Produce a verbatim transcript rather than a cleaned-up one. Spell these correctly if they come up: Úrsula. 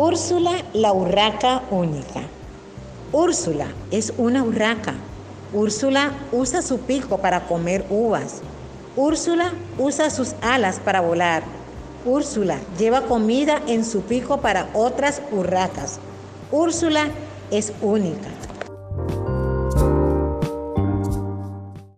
Úrsula, la urraca única. Úrsula es una urraca. Úrsula usa su pico para comer uvas. Úrsula usa sus alas para volar. Úrsula lleva comida en su pico para otras urracas. Úrsula es única.